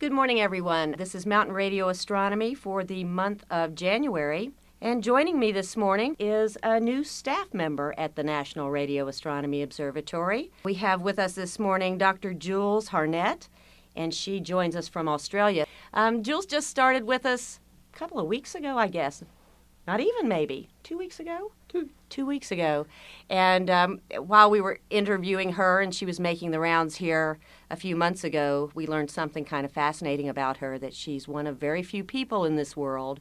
Good morning, everyone. This is Mountain Radio Astronomy for the month of January. And joining me this morning is a new staff member at the National Radio Astronomy Observatory. We have with us this morning Dr. Jules Harnett, and she joins us from Australia. Jules just started with us a couple of weeks ago, I guess. Not even maybe. 2 weeks ago? Two weeks ago. And while we were interviewing her and she was making the rounds here a few months ago, we learned something kind of fascinating about her, that she's one of very few people in this world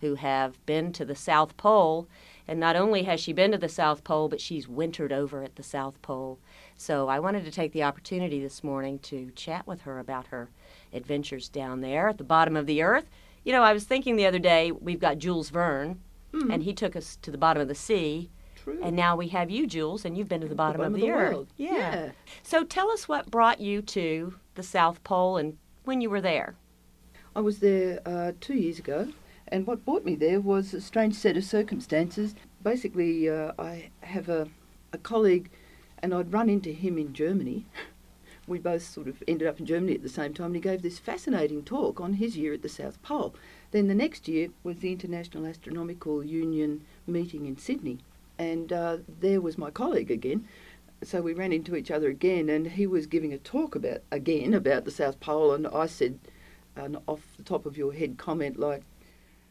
who have been to the South Pole. And not only has she been to the South Pole, but she's wintered over at the South Pole. So I wanted to take the opportunity this morning to chat with her about her adventures down there at the bottom of the earth. You know, I was thinking the other day, we've got Jules Verne, and he took us to the bottom of the sea. True. And now we have you, Jules, and you've been to the bottom of the earth. Yeah. So tell us what brought you to the South Pole and when you were there. I was there 2 years ago. And what brought me there was a strange set of circumstances. Basically, I have a colleague, and I'd run into him in Germany. We both sort of ended up in Germany at the same time, and he gave this fascinating talk on his year at the South Pole. Then the next year was the International Astronomical Union meeting in Sydney, and there was my colleague again. So we ran into each other again, and he was giving a talk about the South Pole, and I said an off-the-top-of-your-head comment like,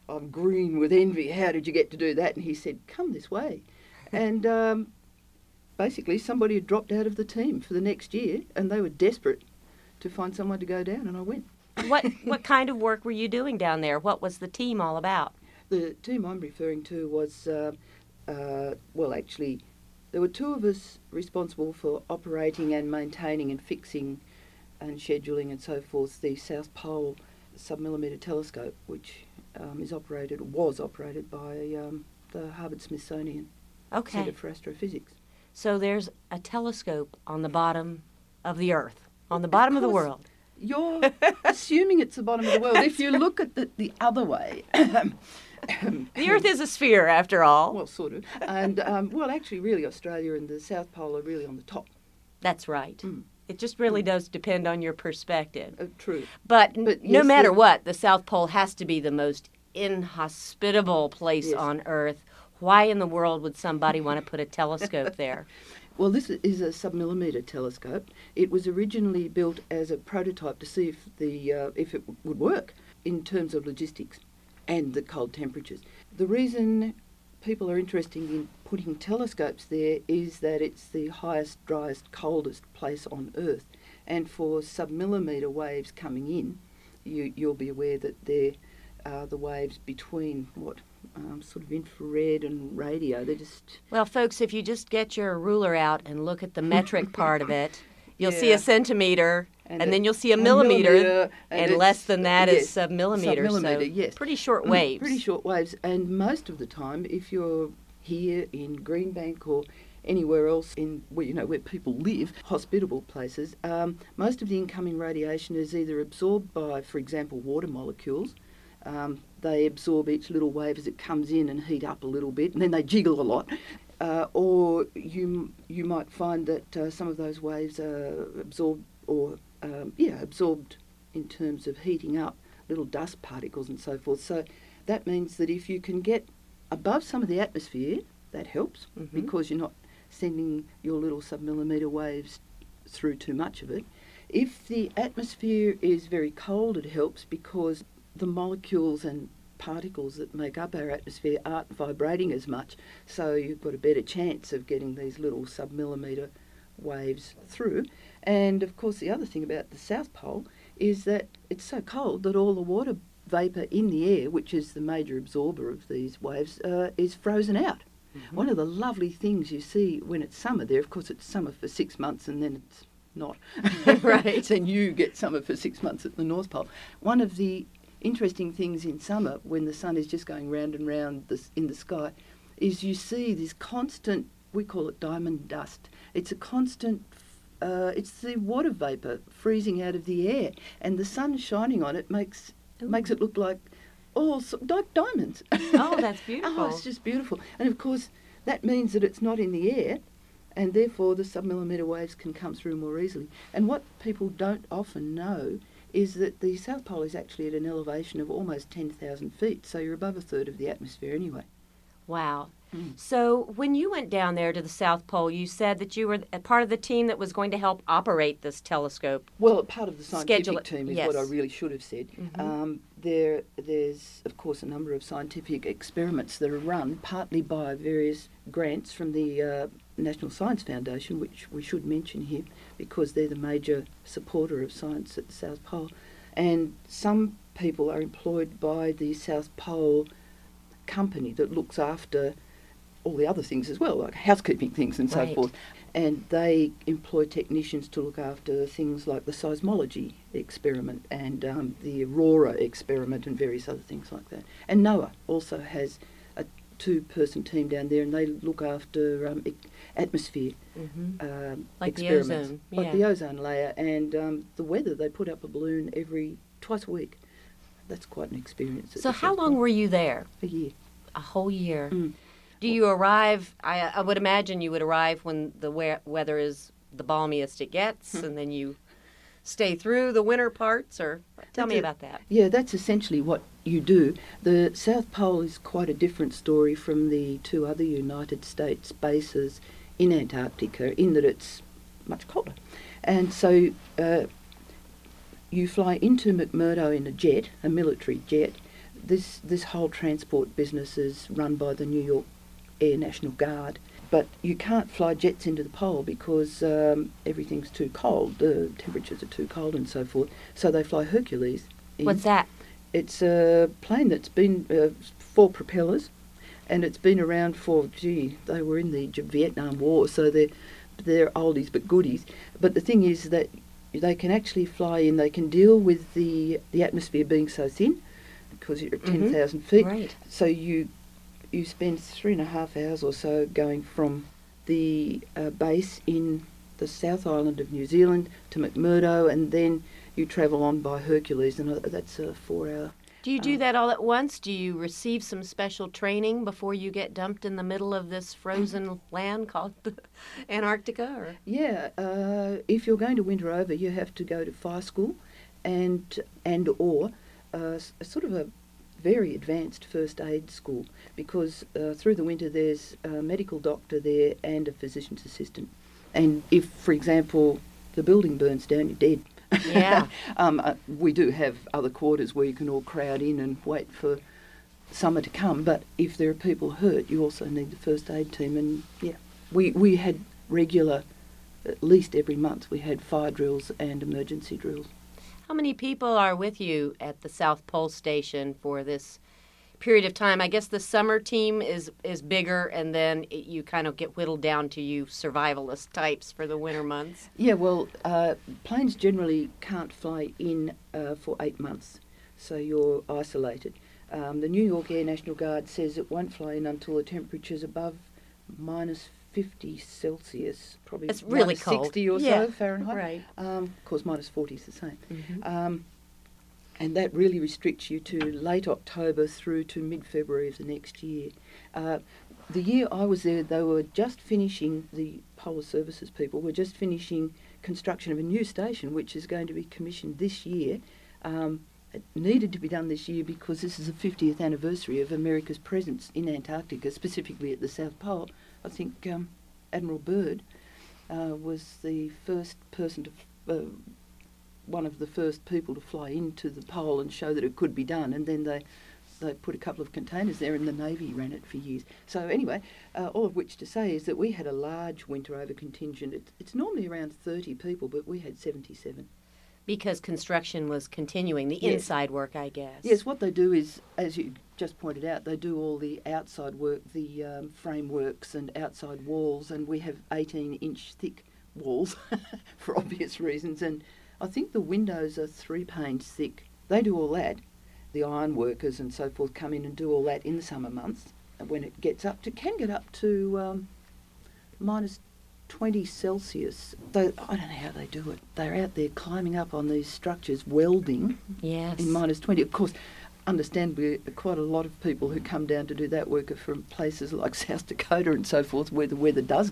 "I'm green with envy. How did you get to do that?" And he said, "Come this way." And basically somebody had dropped out of the team for the next year, and they were desperate to find someone to go down, and I went. What kind of work were you doing down there? What was the team all about? The team I'm referring to was, actually, there were two of us responsible for operating and maintaining and fixing and scheduling and so forth the South Pole Submillimeter Telescope, which was operated by the Harvard-Smithsonian Center for Astrophysics. So there's a telescope on the bottom of the earth, on the bottom of the world. You're assuming it's the bottom of the world. If you look at the other way. The earth is a sphere, after all. Well, sort of. And, actually, really, Australia and the South Pole are really on the top. That's right. Mm. It just really does depend on your perspective. True. But no matter what, the South Pole has to be the most inhospitable place on Earth. Why in the world would somebody want to put a telescope there? Well, this is a submillimeter telescope. It was originally built as a prototype to see if if it would work in terms of logistics and the cold temperatures. The reason people are interested in putting telescopes there is that it's the highest, driest, coldest place on Earth. And for submillimeter waves coming in, you'll be aware that they're the waves between sort of infrared and radio. They're just... Well, folks, if you just get your ruler out and look at the metric part of it, you'll see a centimeter, and then you'll see a millimeter and less than that is submillimeter. So pretty short waves. Pretty short waves, and most of the time, if you're here in Greenbank or anywhere else where people live, hospitable places, most of the incoming radiation is either absorbed by, for example, water molecules. They absorb each little wave as it comes in and heat up a little bit, and then they jiggle a lot. Or you might find that some of those waves are absorbed or absorbed in terms of heating up little dust particles and so forth. So that means that if you can get above some of the atmosphere, that helps because you're not sending your little submillimeter waves through too much of it. If the atmosphere is very cold, it helps because the molecules and particles that make up our atmosphere aren't vibrating as much, so you've got a better chance of getting these little submillimeter waves through. And of course the other thing about the South Pole is that it's so cold that all the water vapour in the air, which is the major absorber of these waves, is frozen out. Mm-hmm. One of the lovely things you see when it's summer there, of course it's summer for 6 months and then it's not, right? And you get summer for 6 months at the North Pole. One of the interesting things in summer, when the sun is just going round and round in the sky, is you see this constant, we call it diamond dust. It's a constant, it's the water vapour freezing out of the air, and the sun shining on it makes it look like diamonds. Oh, that's beautiful. Oh, it's just beautiful. And of course, that means that it's not in the air, and therefore the submillimeter waves can come through more easily. And what people don't often know is that the South Pole is actually at an elevation of almost 10,000 feet, so you're above a third of the atmosphere anyway. Wow. Mm. So when you went down there to the South Pole, you said that you were a part of the team that was going to help operate this telescope. Well, part of the scientific team is what I really should have said. Mm-hmm. There's, of course, a number of scientific experiments that are run partly by various grants from the National Science Foundation, which we should mention here because they're the major supporter of science at the South Pole. And some people are employed by the South Pole company that looks after all the other things as well, like housekeeping things and so forth. And they employ technicians to look after things like the seismology experiment and the Aurora experiment and various other things like that. And NOAA also has a two-person team down there, and they look after atmosphere like experiments. The ozone. Yeah. Like the ozone layer and the weather. They put up a balloon twice a week. That's quite an experience. So how long were you there? A year. A whole year. Mm. Do you arrive, I would imagine you would arrive when the weather is the balmiest it gets, and then you stay through the winter parts, or tell me about that. Yeah, that's essentially what you do. The South Pole is quite a different story from the two other United States bases in Antarctica, in that it's much colder. And so you fly into McMurdo in a military jet. This whole transport business is run by the New York Air National Guard, but you can't fly jets into the pole because everything's too cold, the temperatures are too cold and so forth, so they fly Hercules in. What's that? It's a plane that's been four propellers, and it's been around for, they were in the Vietnam War, so they're oldies but goodies. But the thing is that they can actually fly in, they can deal with the atmosphere being so thin because you're at 10,000 feet, right. So you spend 3.5 hours or so going from the base in the South Island of New Zealand to McMurdo, and then you travel on by Hercules, and that's a 4-hour. Do you do that all at once? Do you receive some special training before you get dumped in the middle of this frozen land called Antarctica? Or? Yeah, if you're going to winter over, you have to go to fire school and or sort of a very advanced first aid school, because through the winter there's a medical doctor there and a physician's assistant. And if, for example, the building burns down, you're dead. Yeah. We do have other quarters where you can all crowd in and wait for summer to come, but if there are people hurt, you also need the first aid team. And we had regular, at least every month, we had fire drills and emergency drills. How many people are with you at the South Pole Station for this period of time? I guess the summer team is bigger, and then you kind of get whittled down to you survivalist types for the winter months. Yeah, well, planes generally can't fly in for 8 months, so you're isolated. The New York Air National Guard says it won't fly in until the temperature's above minus 50 Celsius, probably. It's really cold. 60 or so Fahrenheit. Right. Of course, minus 40 is the same. Mm-hmm. And that really restricts you to late October through to mid-February of the next year. The year I was there, the Polar Services people were just finishing construction of a new station, which is going to be commissioned this year. It needed to be done this year because this is the 50th anniversary of America's presence in Antarctica, specifically at the South Pole. I think Admiral Byrd was the first person to, one of the first people to fly into the pole and show that it could be done. And then they put a couple of containers there, and the Navy ran it for years. So anyway, all of which to say is that we had a large winter over contingent. It's normally around 30 people, but we had 77. Because construction was continuing, the inside work, I guess. Yes, what they do is, as you just pointed out, they do all the outside work, the frameworks and outside walls, and we have 18-inch thick walls for obvious reasons, and I think the windows are 3 panes thick. They do all that. The ironworkers and so forth come in and do all that in the summer months, and when it gets up to, can get up to minus 20 Celsius. They, I don't know how they do it. They're out there climbing up on these structures, welding in minus 20. Of course, understandably, quite a lot of people who come down to do that work are from places like South Dakota and so forth, where the weather does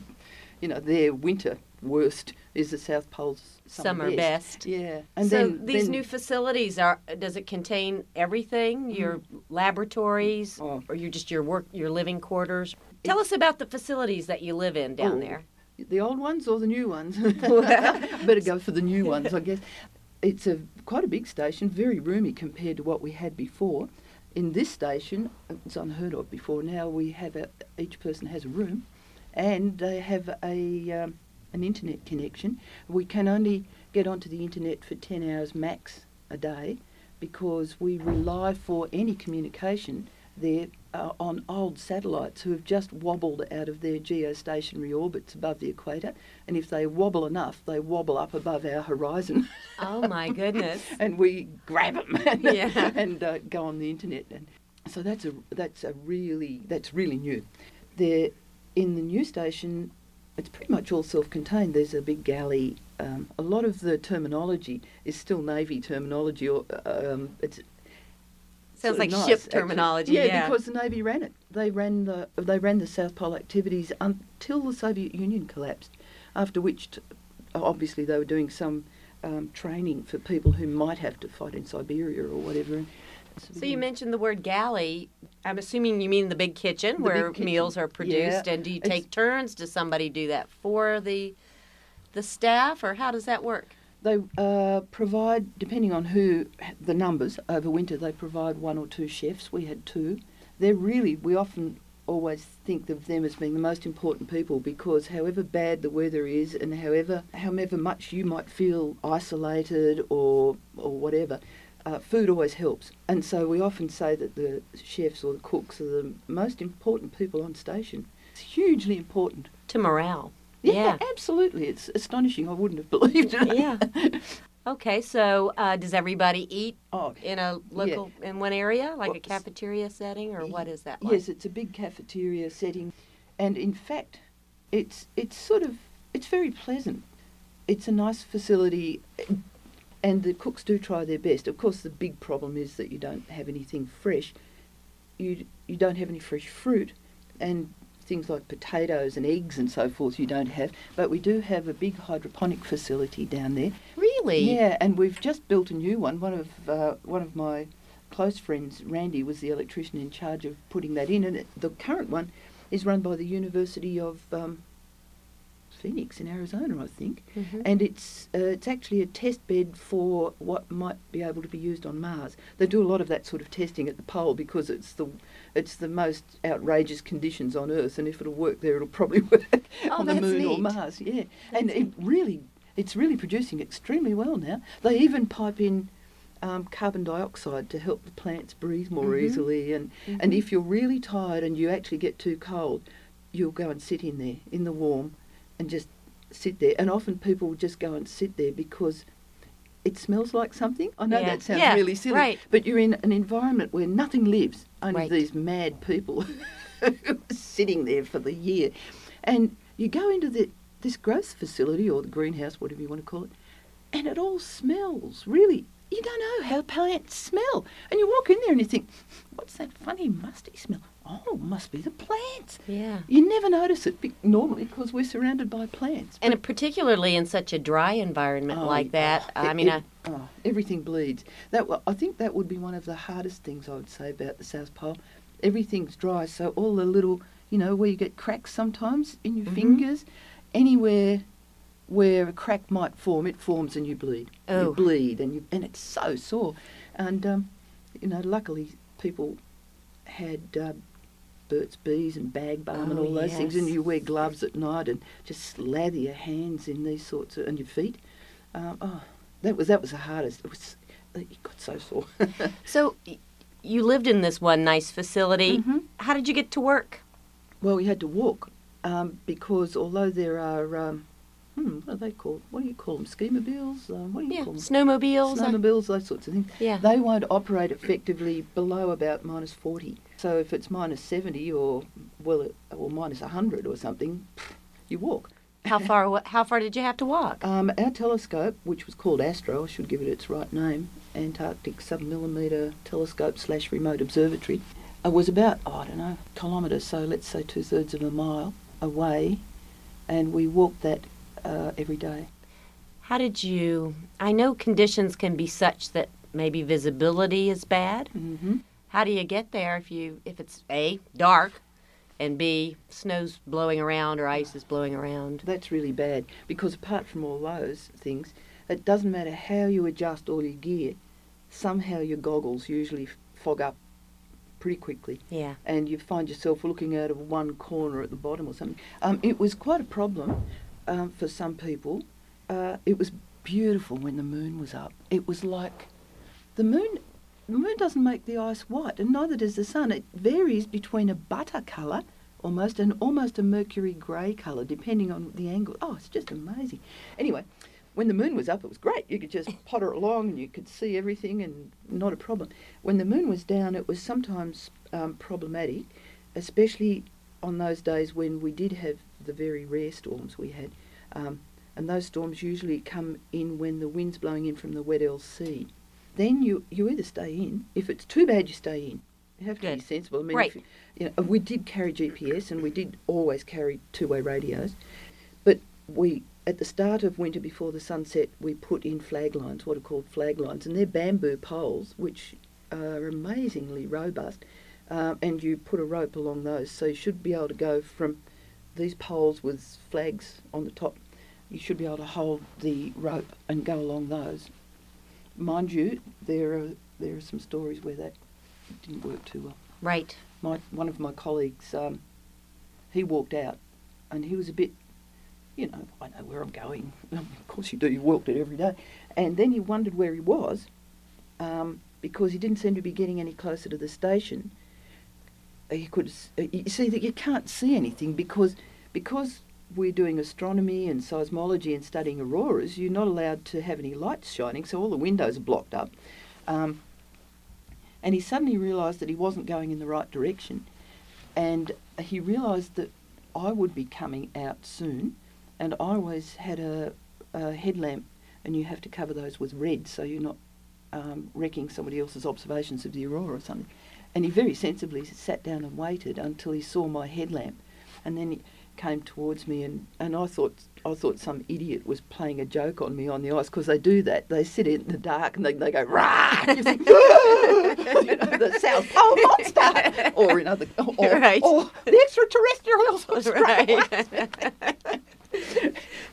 you know, their winter worst is the South Pole's summer best. Yeah. And so then, these new facilities, does it contain everything, your laboratories, or your living quarters? Tell us about the facilities that you live in down there. The old ones or the new ones? Better go for the new ones, I guess. It's quite a big station, very roomy compared to what we had before. In this station, it's unheard of before. Now we have each person has a room, and they have an internet connection. We can only get onto the internet for 10 hours max a day, because we rely for any communication there on old satellites who have just wobbled out of their geostationary orbits above the equator, and if they wobble enough, they wobble up above our horizon. Oh my goodness! And we grab them and go on the internet, and so that's really new. There in the new station, it's pretty much all self-contained. There's a big galley. A lot of the terminology is still Navy terminology, or it's. Sounds like nice, ship terminology. Yeah, because the Navy ran it. They ran the South Pole activities until the Soviet Union collapsed, after which, obviously, they were doing some training for people who might have to fight in Siberia or whatever. So you mentioned the word galley. I'm assuming you mean the big kitchen where meals are produced. Yeah. And do you take turns? Does somebody do that for the staff, or how does that work? They provide, depending on who, the numbers over winter, they provide one or two chefs. We had two. They're really, we often always think of them as being the most important people, because however bad the weather is and however much you might feel isolated or whatever, food always helps. And so we often say that the chefs or the cooks are the most important people on station. It's hugely important. To morale. Yeah, absolutely. It's astonishing. I wouldn't have believed it. Yeah. Okay, so does everybody eat in a local in one area, like a cafeteria setting, or what is that like? Yes, it's a big cafeteria setting, and in fact, it's very pleasant. It's a nice facility, and the cooks do try their best. Of course, the big problem is that you don't have anything fresh. You don't have any fresh fruit, and things like potatoes and eggs and so forth you don't have, but we do have a big hydroponic facility down there. Really? Yeah, and we've just built a new one. One of my close friends, Randy, was the electrician in charge of putting that in, and the current one is run by the University of Phoenix in Arizona, I think, and it's actually a test bed for what might be able to be used on Mars. They do a lot of that sort of testing at the pole, because it's the most outrageous conditions on Earth, and if it'll work there, it'll probably work on the Moon or Mars. Yeah, that's and it's really producing extremely well now. They even pipe in carbon dioxide to help the plants breathe more easily, and if you're really tired and you actually get too cold, you'll go and sit in there in the warm. And just sit there. And often people will just go and sit there because it smells like something. I know that sounds really silly, but you're in an environment where nothing lives, only these mad people sitting there for the year. And you go into this growth facility, or the greenhouse, whatever you want to call it, and it all smells really. You don't know how plants smell. And you walk in there and you think, what's that funny musty smell? Oh, must be the plants. Yeah. You never notice it normally because we're surrounded by plants. And particularly in such a dry environment like that. Everything bleeds. I think that would be one of the hardest things I would say about the South Pole. Everything's dry, so all the little, where you get cracks sometimes in your fingers, anywhere where a crack might form, it forms and you bleed. Oh. You bleed and it's so sore. And, luckily people had... Burt's Bees and bag balm and all those things, and you wear gloves at night and just slather your hands in these sorts of, and your feet. That was the hardest. It got so sore. So you lived in this one nice facility. How did you get to work? Well, we had to walk because although there are what are they called? What do you call them? Ski-mobiles? What do you call them? Snowmobiles. Snowmobiles, those sorts of things. Yeah. They won't operate effectively below about minus 40. So if it's minus 70 or minus 100 or something, you walk. How far did you have to walk? Our telescope, which was called Astro, I should give it its right name, Antarctic Submillimeter Telescope slash Remote Observatory, was about, a kilometre, so let's say two-thirds of a mile away. and we walked that every day. How did you, I know conditions can be such that maybe visibility is bad. Mm-hmm. How do you get there if it's A, dark, and B, snow's blowing around or ice is blowing around? That's really bad, because apart from all those things, it doesn't matter how you adjust all your gear, somehow your goggles usually fog up pretty quickly. Yeah. And you find yourself looking out of one corner at the bottom or something. It was quite a problem for some people. It was beautiful when the moon was up. It was like the moon doesn't make the ice white, and neither does the sun. It varies between a butter colour almost and almost a mercury grey colour, depending on the angle. Oh, it's just amazing. Anyway, when the moon was up, it was great. You could just potter along and you could see everything and not a problem. When the moon was down, it was sometimes problematic, especially on those days when we did have the very rare storms we had. And those storms usually come in when the wind's blowing in from the Weddell Sea. Then you either stay in. If it's too bad, you stay in. You have to be sensible. I mean, right. We did carry GPS and we did always carry two-way radios, but we... At the start of winter, before the sunset, we put in flag lines, what are called flag lines, and they're bamboo poles, which are amazingly robust, and you put a rope along those, so you should be able to go from these poles with flags on the top. You should be able to hold the rope and go along those. Mind you, there are some stories where that didn't work too well. Right. One of my colleagues, he walked out, and he was a bit... I know where I'm going. Of course you do. You walked it every day. And then he wondered where he was because he didn't seem to be getting any closer to the station. You see that you can't see anything because we're doing astronomy and seismology and studying auroras, you're not allowed to have any lights shining, so all the windows are blocked up. And he suddenly realised that he wasn't going in the right direction. And he realised that I would be coming out soon. And I always had a headlamp, and you have to cover those with red so you're not wrecking somebody else's observations of the aurora or something. And he very sensibly sat down and waited until he saw my headlamp, and then he came towards me, and I thought some idiot was playing a joke on me on the ice, because they do that. They sit in the dark and they go, rah! You think, the South Pole monster! Or in other... Or the extraterrestrials! Right.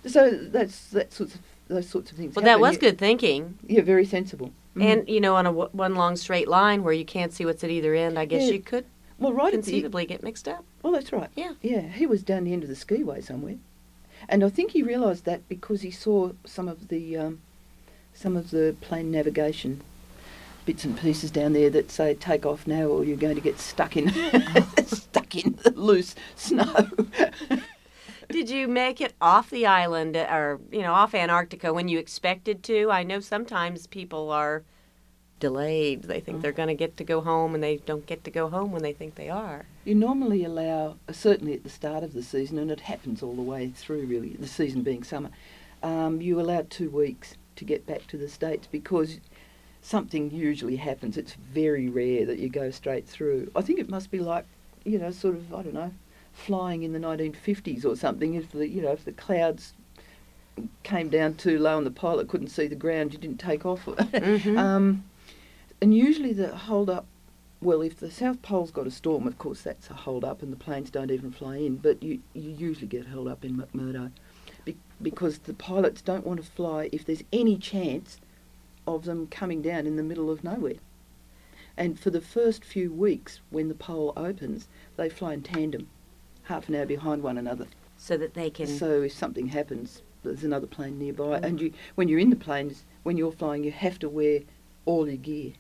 So those sorts of things. Well, happen. That was good thinking. Yeah, very sensible. Mm-hmm. And on a one long straight line where you can't see what's at either end, I guess you could conceivably get mixed up. Well, that's right. Yeah. He was down the end of the skiway somewhere, and I think he realised that because he saw some of the plane navigation bits and pieces down there that say take off now or you're going to get stuck in the loose snow. Did you make it off the island or, off Antarctica when you expected to? I know sometimes people are delayed. They think they're going to get to go home, and they don't get to go home when they think they are. You normally allow, certainly at the start of the season, and it happens all the way through, really, the season being summer, you allow 2 weeks to get back to the States because something usually happens. It's very rare that you go straight through. I think it must be like, sort of, I don't know, flying in the 1950s or something. If the if the clouds came down too low and the pilot couldn't see the ground, you didn't take off. Mm-hmm. And usually the hold up, well, if the South Pole's got a storm, of course that's a hold up, and the planes don't even fly in. But you usually get held up in McMurdo because the pilots don't want to fly if there's any chance of them coming down in the middle of nowhere. And for the first few weeks when the pole opens, they fly in tandem, half an hour behind one another. So that they can... So if something happens, there's another plane nearby. Mm. And when you're in the planes, when you're flying, you have to wear all your gear,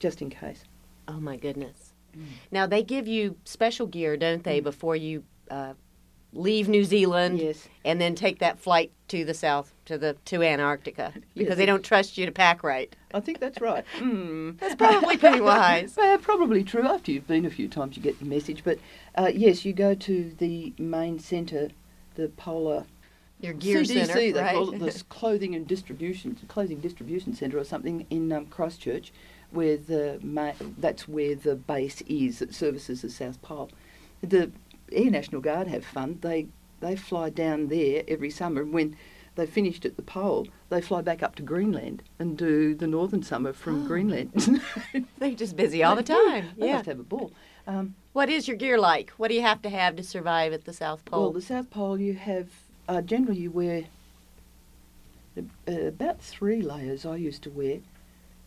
just in case. Oh, my goodness. Mm. Now, they give you special gear, don't they, before you leave New Zealand and then take that flight to the south, to Antarctica, because they don't trust you to pack right. I think that's right. That's probably pretty wise. Probably true. After you've been a few times, you get the message. But yes, you go to the main centre, the polar your gear CDC, center, they call it, the clothing distribution centre or something in Christchurch, where that's where the base is that services the South Pole. The Air National Guard have fun. They They fly down there every summer. When they finished at the pole, they fly back up to Greenland and do the northern summer from Greenland. They're just busy all the time. Yeah. They must have a ball. What is your gear like? What do you have to survive at the South Pole? Well, the South Pole, you have, generally you wear about 3 layers I used to wear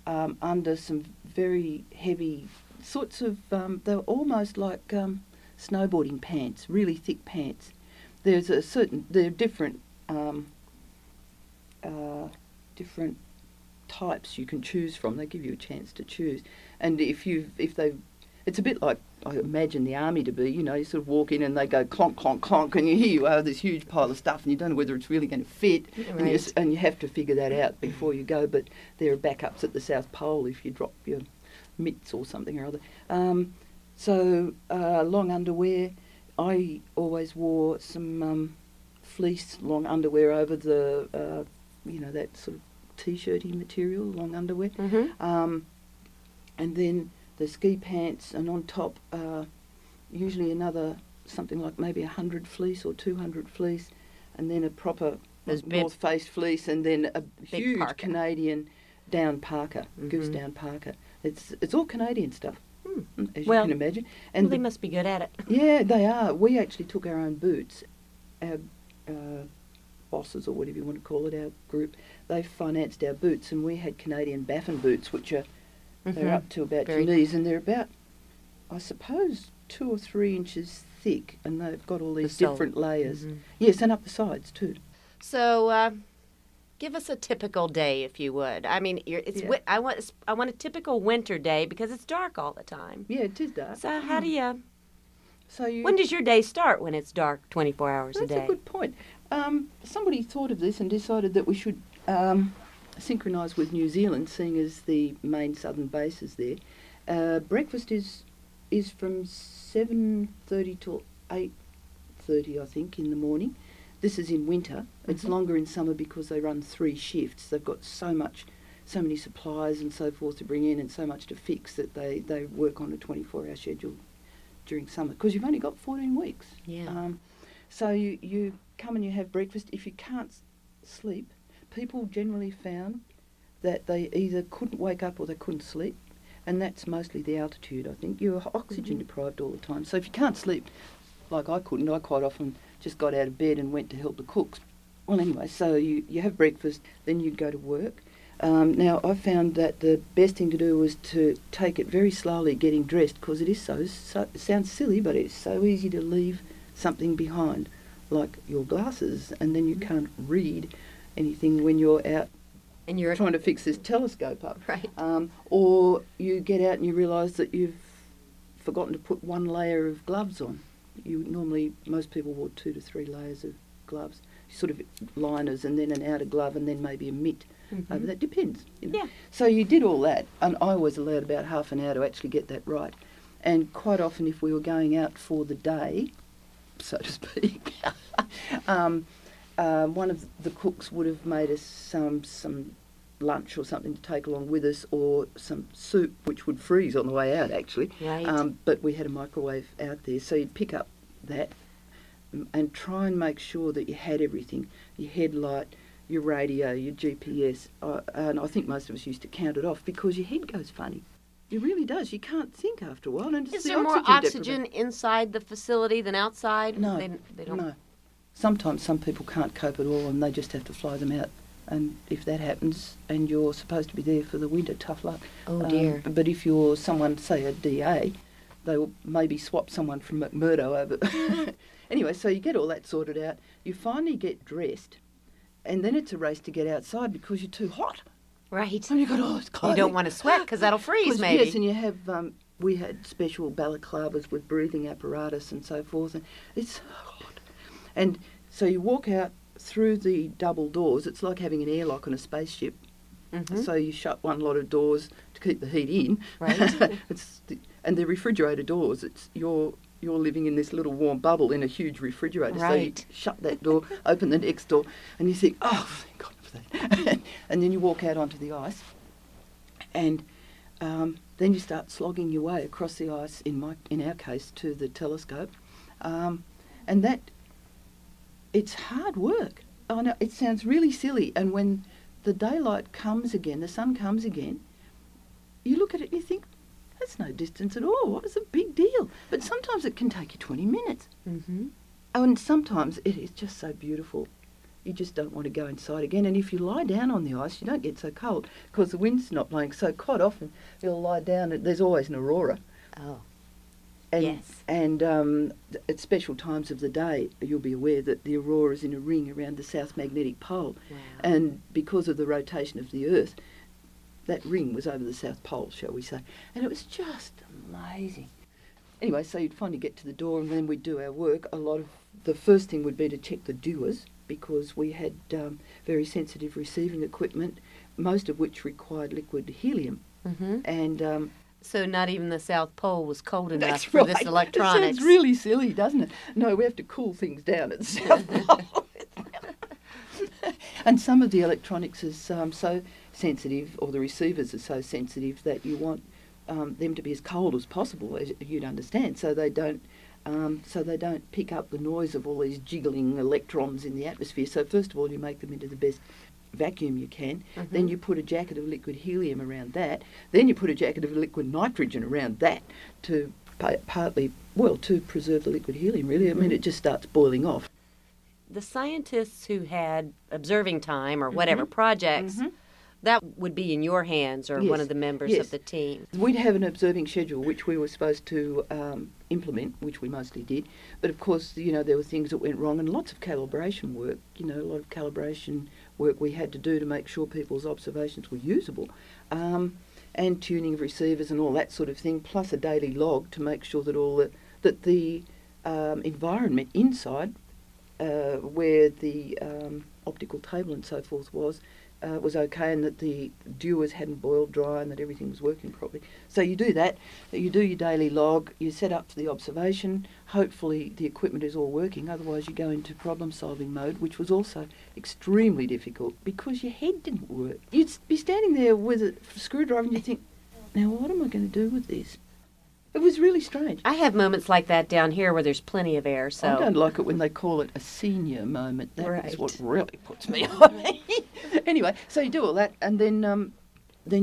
under some very heavy sorts of, they were almost like snowboarding pants, really thick pants. There's a certain, they're different, different types you can choose from. They give you a chance to choose, and if they, it's a bit like I imagine the army to be. You know, you sort of walk in and they go clonk clonk clonk, and here you are, this huge pile of stuff, and you don't know whether it's really going to fit, right. and you have to figure that out before you go. But there are backups at the South Pole if you drop your mitts or something or other. So long underwear. I always wore some. Fleece long underwear over the, that sort of t-shirty material, long underwear. Mm-hmm. And then the ski pants, and on top usually another, something like maybe 100 fleece or 200 fleece, and then a proper North Face fleece, and then a huge parka. Canadian down parka, mm-hmm. Goose down parka. It's all Canadian stuff, as you can imagine. And they must be good at it. Yeah, they are. We actually took our own boots. Our bosses, or whatever you want to call it, our group, they financed our boots, and we had Canadian Baffin boots, which are they're up to about your knees, and they're about, I suppose, 2 or 3 inches thick, and they've got all these different layers. Mm-hmm. Yes, and up the sides too. So, give us a typical day, if you would. I mean, I want a typical winter day because it's dark all the time. Yeah, it is dark. So how do you? When does your day start when it's dark 24 hours a day? That's a good point. Somebody thought of this and decided that we should synchronise with New Zealand, seeing as the main southern base is there. Breakfast is from 7:30 till 8:30, I think, in the morning. This is in winter. Mm-hmm. It's longer in summer because they run 3 shifts. They've got so many supplies and so forth to bring in and so much to fix that they work on a 24-hour schedule during summer, because you've only got 14 weeks. Yeah. So you come and you have breakfast. If you can't sleep, people generally found that they either couldn't wake up or they couldn't sleep, and that's mostly the altitude, I think. You're oxygen deprived all the time. So if you can't sleep, like I couldn't, I quite often just got out of bed and went to help the cooks. Well, anyway, so you have breakfast, then you go to work. Now, I found that the best thing to do was to take it very slowly getting dressed, because it is so it sounds silly, but it's so easy to leave something behind, like your glasses, and then you can't read anything when you're out and you're trying to fix this telescope up. Right. Or you get out and you realise that you've forgotten to put 1 layer of gloves on. Most people wore 2 to 3 layers of gloves, sort of liners and then an outer glove and then maybe a mitt. Mm-hmm. Over that depends. You know. Yeah. So you did all that, and I was allowed about half an hour to actually get that right. And quite often, if we were going out for the day, so to speak, one of the cooks would have made us some lunch or something to take along with us, or some soup which would freeze on the way out. Actually, right. But we had a microwave out there, so you'd pick up that and try and make sure that you had everything: your headlight, your radio, your GPS, and I think most of us used to count it off because your head goes funny. It really does. You can't think after a while. And is there more oxygen inside the facility than outside? No, they don't. No. Sometimes some people can't cope at all and they just have to fly them out. And if that happens and you're supposed to be there for the winter, tough luck. Oh, dear. But if you're someone, say a DA, they will maybe swap someone from McMurdo over. Anyway, so you get all that sorted out. You finally get dressed. And then it's a race to get outside because you're too hot. Right. And you go, it's cold. You don't want to sweat because that'll freeze, maybe. Yes, and you have, we had special balaclavas with breathing apparatus and so forth. And it's so hot. And so you walk out through the double doors. It's like having an airlock on a spaceship. Mm-hmm. So you shut one lot of doors to keep the heat in. Right. And they're refrigerator doors. It's You're living in this little warm bubble in a huge refrigerator. Right. So you shut that door, open the next door, and you think, thank God for that. And then you walk out onto the ice, and then you start slogging your way across the ice, in our case, to the telescope. And that it's hard work. I know it sounds really silly, and when the daylight comes again, the sun comes again, you look at it and you think, that's no distance at all, what is the big deal? But sometimes it can take you 20 minutes. Mm-hmm. And sometimes it is just so beautiful. You just don't want to go inside again. And if you lie down on the ice, you don't get so cold because the wind's not blowing. So quite often you'll lie down, there's always an aurora. Oh, and, yes. And at special times of the day, you'll be aware that the aurora is in a ring around the South Magnetic Pole. Wow. And because of the rotation of the Earth, that ring was over the South Pole, shall we say. And it was just amazing. Anyway, so you'd finally get to the door, and then we'd do our work. A lot of the first thing would be to check the dewars, because we had very sensitive receiving equipment, most of which required liquid helium. Mm-hmm. And so not even the South Pole was cold enough for this electronics. It sounds really silly, doesn't it? No, we have to cool things down at the South Pole. And some of the electronics is so sensitive, or the receivers are so sensitive, that you want them to be as cold as possible, as you'd understand, so they don't pick up the noise of all these jiggling electrons in the atmosphere. So first of all, you make them into the best vacuum you can. Mm-hmm. Then you put a jacket of liquid helium around that. Then you put a jacket of liquid nitrogen around that to partly to preserve the liquid helium, really. Mm-hmm. I mean, it just starts boiling off. The scientists who had observing time or whatever mm-hmm. projects, mm-hmm. that would be in your hands or yes. one of the members yes. of the team. We'd have an observing schedule which we were supposed to implement, which we mostly did. But of course, you know, there were things that went wrong and lots of calibration work, you know, a lot of calibration work we had to do to make sure people's observations were usable, and tuning of receivers and all that sort of thing, plus a daily log to make sure that the environment inside where the optical table and so forth was okay, and that the dewars hadn't boiled dry and that everything was working properly. So you do that, you do your daily log, you set up for the observation, hopefully the equipment is all working, otherwise you go into problem-solving mode, which was also extremely difficult because your head didn't work. You'd be standing there with a screwdriver and you'd think, now what am I going to do with this? It was really strange. I have moments like that down here where there's plenty of air. So I don't like it when they call it a senior moment. That right. is what really puts me on. Anyway, so you do all that, and then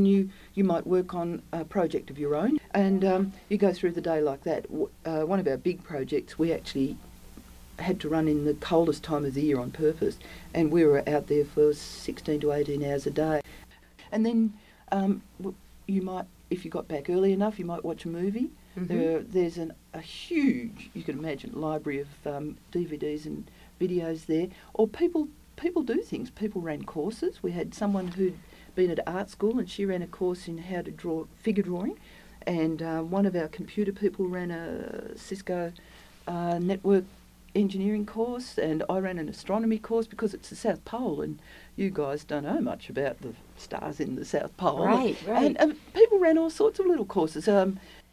you might work on a project of your own, and you go through the day like that. One of our big projects, we actually had to run in the coldest time of the year on purpose, and we were out there for 16 to 18 hours a day. And then you might, if you got back early enough, you might watch a movie. Mm-hmm. There's a huge, you can imagine, library of DVDs and videos there. Or people do things. People ran courses. We had someone who'd been at art school, and she ran a course in how to draw figure drawing. And one of our computer people ran a Cisco network engineering course, and I ran an astronomy course because it's the South Pole, and you guys don't know much about the stars in the South Pole. Right. And people ran all sorts of little courses.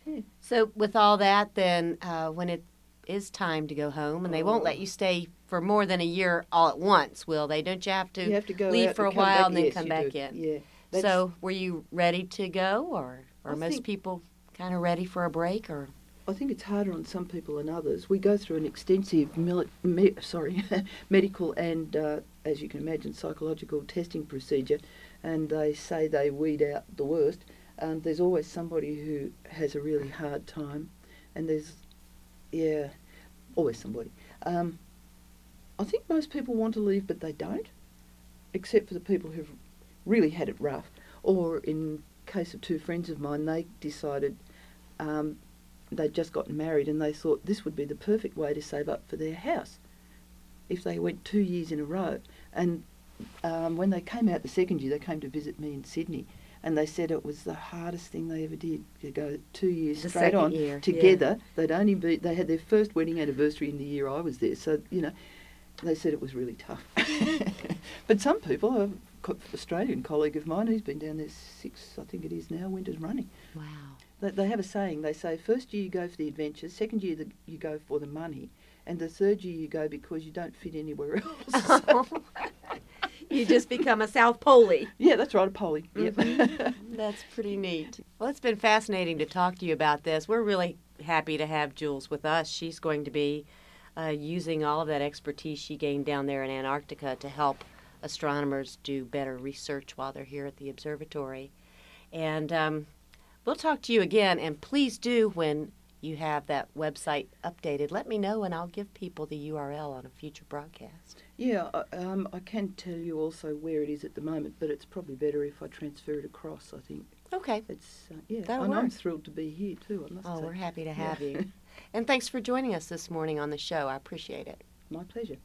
Yeah. So with all that, then when it is time to go home, and they won't let you stay for more than a year all at once, will they? Don't you have to, go leave for a while and then come back in? Yeah. So were you ready to go, or are most people kind of ready for a break, or...? I think it's harder on some people than others. We go through an extensive medical and, as you can imagine, psychological testing procedure, and they say they weed out the worst. There's always somebody who has a really hard time, and there's, always somebody. I think most people want to leave, but they don't, except for the people who've really had it rough. Or in case of two friends of mine, they decided... they'd just gotten married and they thought this would be the perfect way to save up for their house if they went 2 years in a row. And when they came out the second year, they came to visit me in Sydney, and they said it was the hardest thing they ever did, to go 2 years straight on together. Yeah. They had their first wedding anniversary in the year I was there, so, you know, they said it was really tough. But some people, an Australian colleague of mine who's been down there 6, I think it is now, winters running. Wow. They have a saying. They say, first year you go for the adventure, second year you go for the money, and the third year you go because you don't fit anywhere else. Oh. You just become a South Poley. Yeah, that's right, a Poley. Mm-hmm. Yep. That's pretty neat. Well, it's been fascinating to talk to you about this. We're really happy to have Jules with us. She's going to be using all of that expertise she gained down there in Antarctica to help astronomers do better research while they're here at the observatory. And we'll talk to you again, and please do, when you have that website updated, let me know, and I'll give people the URL on a future broadcast. Yeah, I can tell you also where it is at the moment, but it's probably better if I transfer it across, I think. Okay. It's, that'll work. I'm thrilled to be here, too, I must say. Oh, we're happy to have you. And thanks for joining us this morning on the show. I appreciate it. My pleasure.